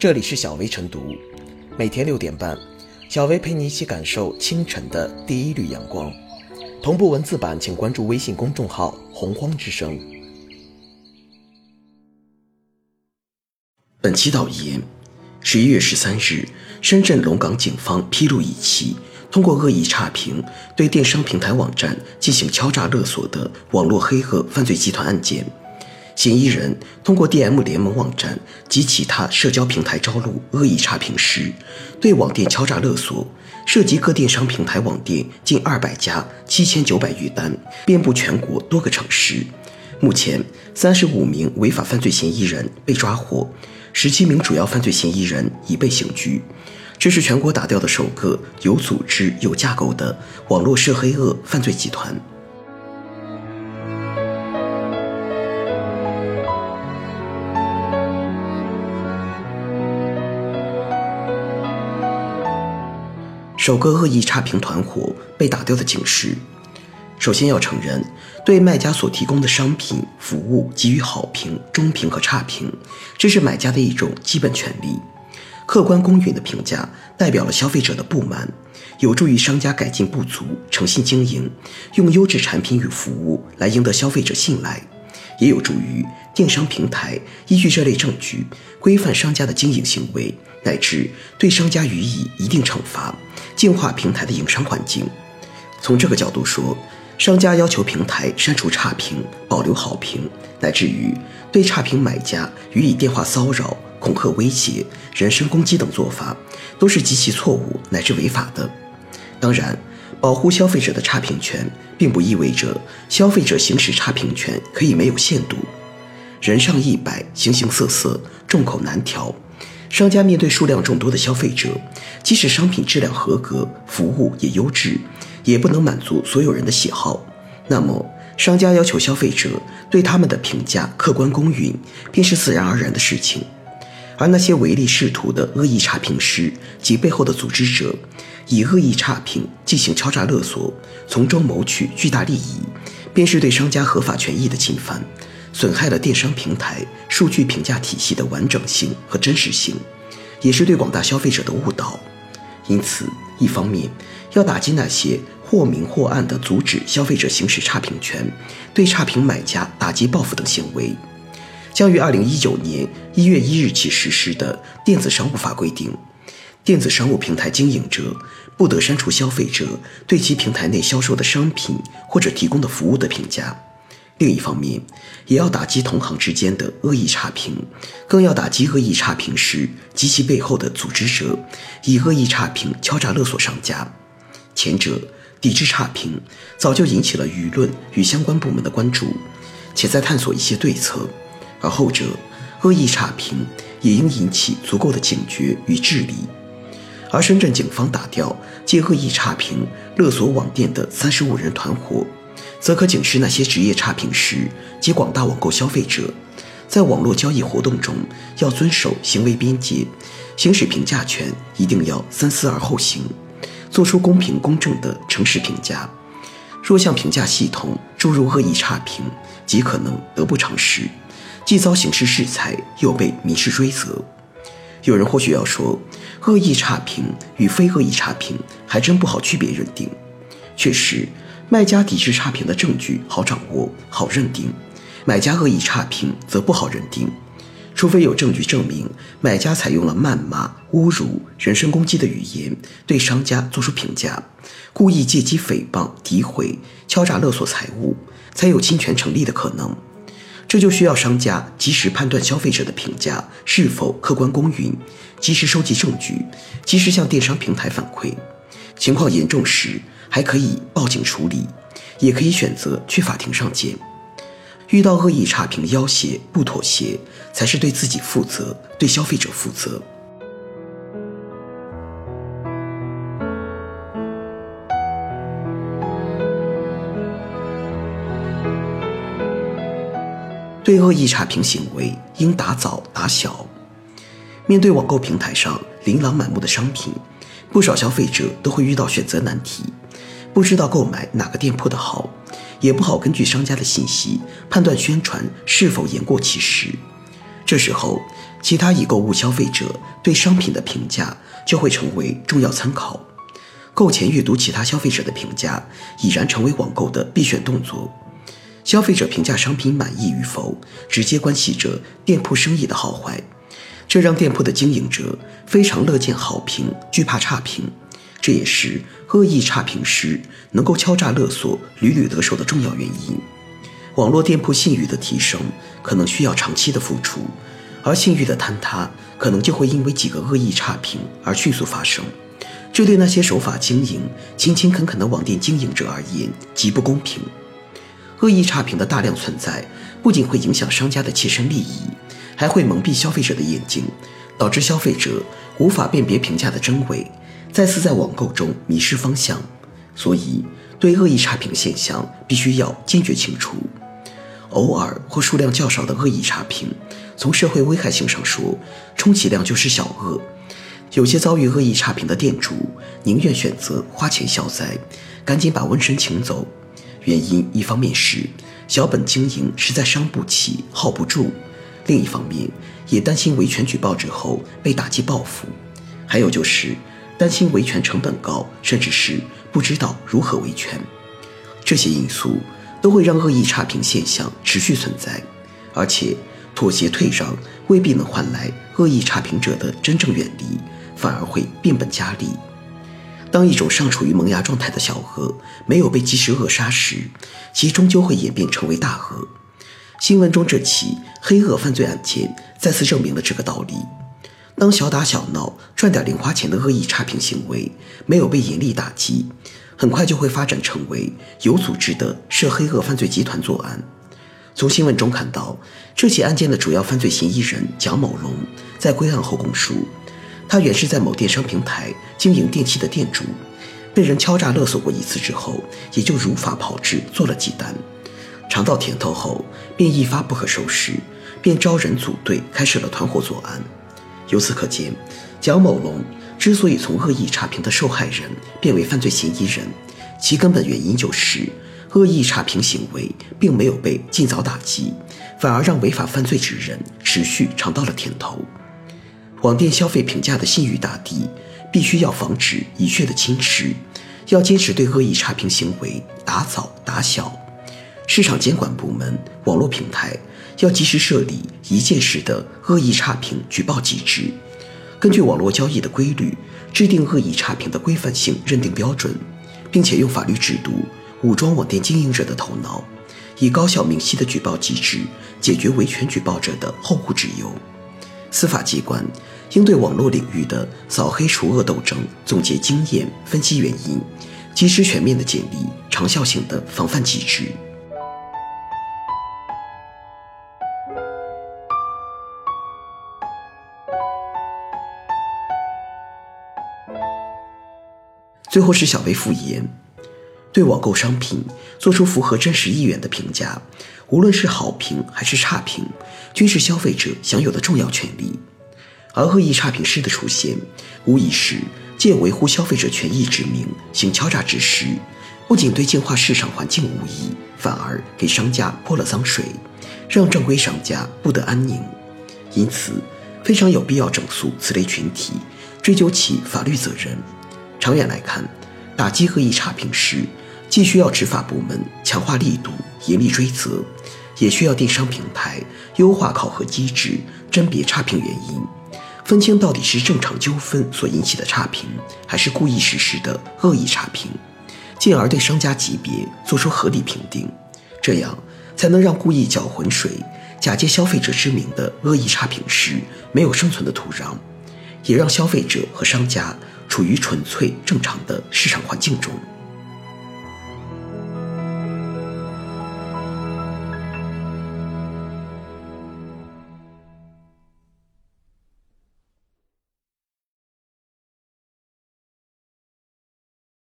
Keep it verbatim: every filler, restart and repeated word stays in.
这里是小薇晨读，每天六点半，小薇陪你一起感受清晨的第一缕阳光。同步文字版，请关注微信公众号“洪荒之声”。本期导言：十一月十三日，深圳龙岗警方披露一起通过恶意差评对电商平台网站进行敲诈勒索的网络黑客犯罪集团案件。嫌疑人通过 D M 联盟网站及其他社交平台招录恶意差评师，对网店敲诈勒索，涉及各电商平台网店近二百家，七千九百余单，遍布全国多个城市。目前三十五名违法犯罪嫌疑人被抓获，十七名主要犯罪嫌疑人已被刑拘。这是全国打掉的首个有组织有架构的网络涉黑恶犯罪集团。首个恶意差评团伙被打掉的警示：首先要承认，对卖家所提供的商品、服务给予好评、中评和差评，这是买家的一种基本权利。客观公允的评价代表了消费者的不满，有助于商家改进不足，诚信经营，用优质产品与服务来赢得消费者信赖，也有助于电商平台依据这类证据规范商家的经营行为，乃至对商家予以一定惩罚，净化平台的营商环境。从这个角度说，商家要求平台删除差评、保留好评，乃至于对差评买家予以电话骚扰、恐吓威胁、人身攻击等做法，都是极其错误乃至违法的。当然，保护消费者的差评权并不意味着消费者行使差评权可以没有限度。人上一百，形形色色，众口难调。商家面对数量众多的消费者，即使商品质量合格，服务也优质，也不能满足所有人的喜好。那么商家要求消费者对他们的评价客观公允，便是自然而然的事情。而那些唯利是图的恶意差评师及背后的组织者，以恶意差评进行敲诈勒索，从中谋取巨大利益，便是对商家合法权益的侵犯，损害了电商平台数据评价体系的完整性和真实性，也是对广大消费者的误导。因此，一方面要打击那些或明或暗地阻止消费者行使差评权、对差评买家打击报复等行为。将于二零一九年一月一日起实施的电子商务法规定，电子商务平台经营者不得删除消费者对其平台内销售的商品或者提供的服务的评价。另一方面，也要打击同行之间的恶意差评，更要打击恶意差评师及其背后的组织者，以恶意差评敲诈勒索商家。前者抵制差评早就引起了舆论与相关部门的关注，且在探索一些对策。而后者恶意差评也应引起足够的警觉与治理。而深圳警方打掉借恶意差评勒索网店的三十五人团伙，则可警示那些职业差评师及广大网购消费者，在网络交易活动中要遵守行为边界，行使评价权一定要三思而后行，做出公平公正的诚实评价。若向评价系统注入恶意差评，极可能得不偿失，既遭刑事制裁，又被民事追责。有人或许要说，恶意差评与非恶意差评还真不好区别认定。确实，卖家抵制差评的证据好掌握、好认定，买家恶意差评则不好认定，除非有证据证明买家采用了谩骂、侮辱、人身攻击的语言对商家作出评价，故意借机诽谤、诋毁、敲诈勒索财物，才有侵权成立的可能。这就需要商家及时判断消费者的评价是否客观公允，及时收集证据，及时向电商平台反馈。情况严重时，还可以报警处理，也可以选择去法庭上见。遇到恶意差评要挟，不妥协，才是对自己负责，对消费者负责。对恶意差评行为应打早打小。面对网购平台上琳琅满目的商品，不少消费者都会遇到选择难题，不知道购买哪个店铺的好，也不好根据商家的信息判断宣传是否言过其实。这时候，其他已购物消费者对商品的评价就会成为重要参考。购前阅读其他消费者的评价已然成为网购的必选动作。消费者评价商品满意与否，直接关系着店铺生意的好坏，这让店铺的经营者非常乐见好评，惧怕差评。这也是恶意差评师能够敲诈勒索屡屡得手的重要原因。网络店铺信誉的提升可能需要长期的付出，而信誉的坍塌可能就会因为几个恶意差评而迅速发生。这对那些守法经营、勤勤恳恳的网店经营者而言极不公平。恶意差评的大量存在，不仅会影响商家的切身利益，还会蒙蔽消费者的眼睛，导致消费者无法辨别评价的真伪，再次在网购中迷失方向。所以，对恶意差评现象必须要坚决清除。偶尔或数量较少的恶意差评，从社会危害性上说，充其量就是小恶。有些遭遇恶意差评的店主宁愿选择花钱消灾，赶紧把瘟神请走。原因一方面是小本经营实在伤不起、耗不住，另一方面也担心维权举报之后被打击报复，还有就是担心维权成本高，甚至是不知道如何维权。这些因素都会让恶意差评现象持续存在，而且妥协退让未必能换来恶意差评者的真正远离，反而会变本加厉。当一种尚处于萌芽状态的小恶没有被及时扼杀时，其终究会演变成为大恶。新闻中这起黑恶犯罪案件再次证明了这个道理。当小打小闹赚点零花钱的恶意差评行为没有被严厉打击，很快就会发展成为有组织的涉黑恶犯罪集团作案。从新闻中看到，这起案件的主要犯罪嫌疑人蒋某龙在归案后供述，他原是在某电商平台经营电器的店主，被人敲诈勒索过一次之后，也就如法炮制做了几单，尝到甜头后便一发不可收拾，便招人组队开始了团伙作案。由此可见，蒋某龙之所以从恶意差评的受害人变为犯罪嫌疑人，其根本原因就是恶意差评行为并没有被尽早打击，反而让违法犯罪之人持续尝到了甜头。网店消费评价的信誉打低，必须要防止一血的侵蚀，要坚持对恶意差评行为打早打小。市场监管部门、网络平台要及时设立一键式的恶意差评举报机制，根据网络交易的规律，制定恶意差评的规范性认定标准，并且用法律制度武装网店经营者的头脑，以高效明晰的举报机制解决维权举报者的后顾之忧。司法机关应对网络领域的扫黑除恶斗争总结经验，分析原因，及时全面的建立长效性的防范机制。最后是小薇复言，对网购商品做出符合真实意愿的评价，无论是好评还是差评，均是消费者享有的重要权利。而恶意差评师的出现，无疑是借维护消费者权益之名行敲诈之实，不仅对净化市场环境无益，反而给商家泼了脏水，让正规商家不得安宁。因此，非常有必要整肃此类群体，追究其法律责任。长远来看，打击恶意差评时，既需要执法部门强化力度，严厉追责，也需要电商平台优化考核机制，甄别差评原因，分清到底是正常纠纷所引起的差评，还是故意实施的恶意差评，进而对商家级别做出合理评定。这样才能让故意搅浑水、假借消费者之名的恶意差评师没有生存的土壤，也让消费者和商家处于纯粹正常的市场环境中。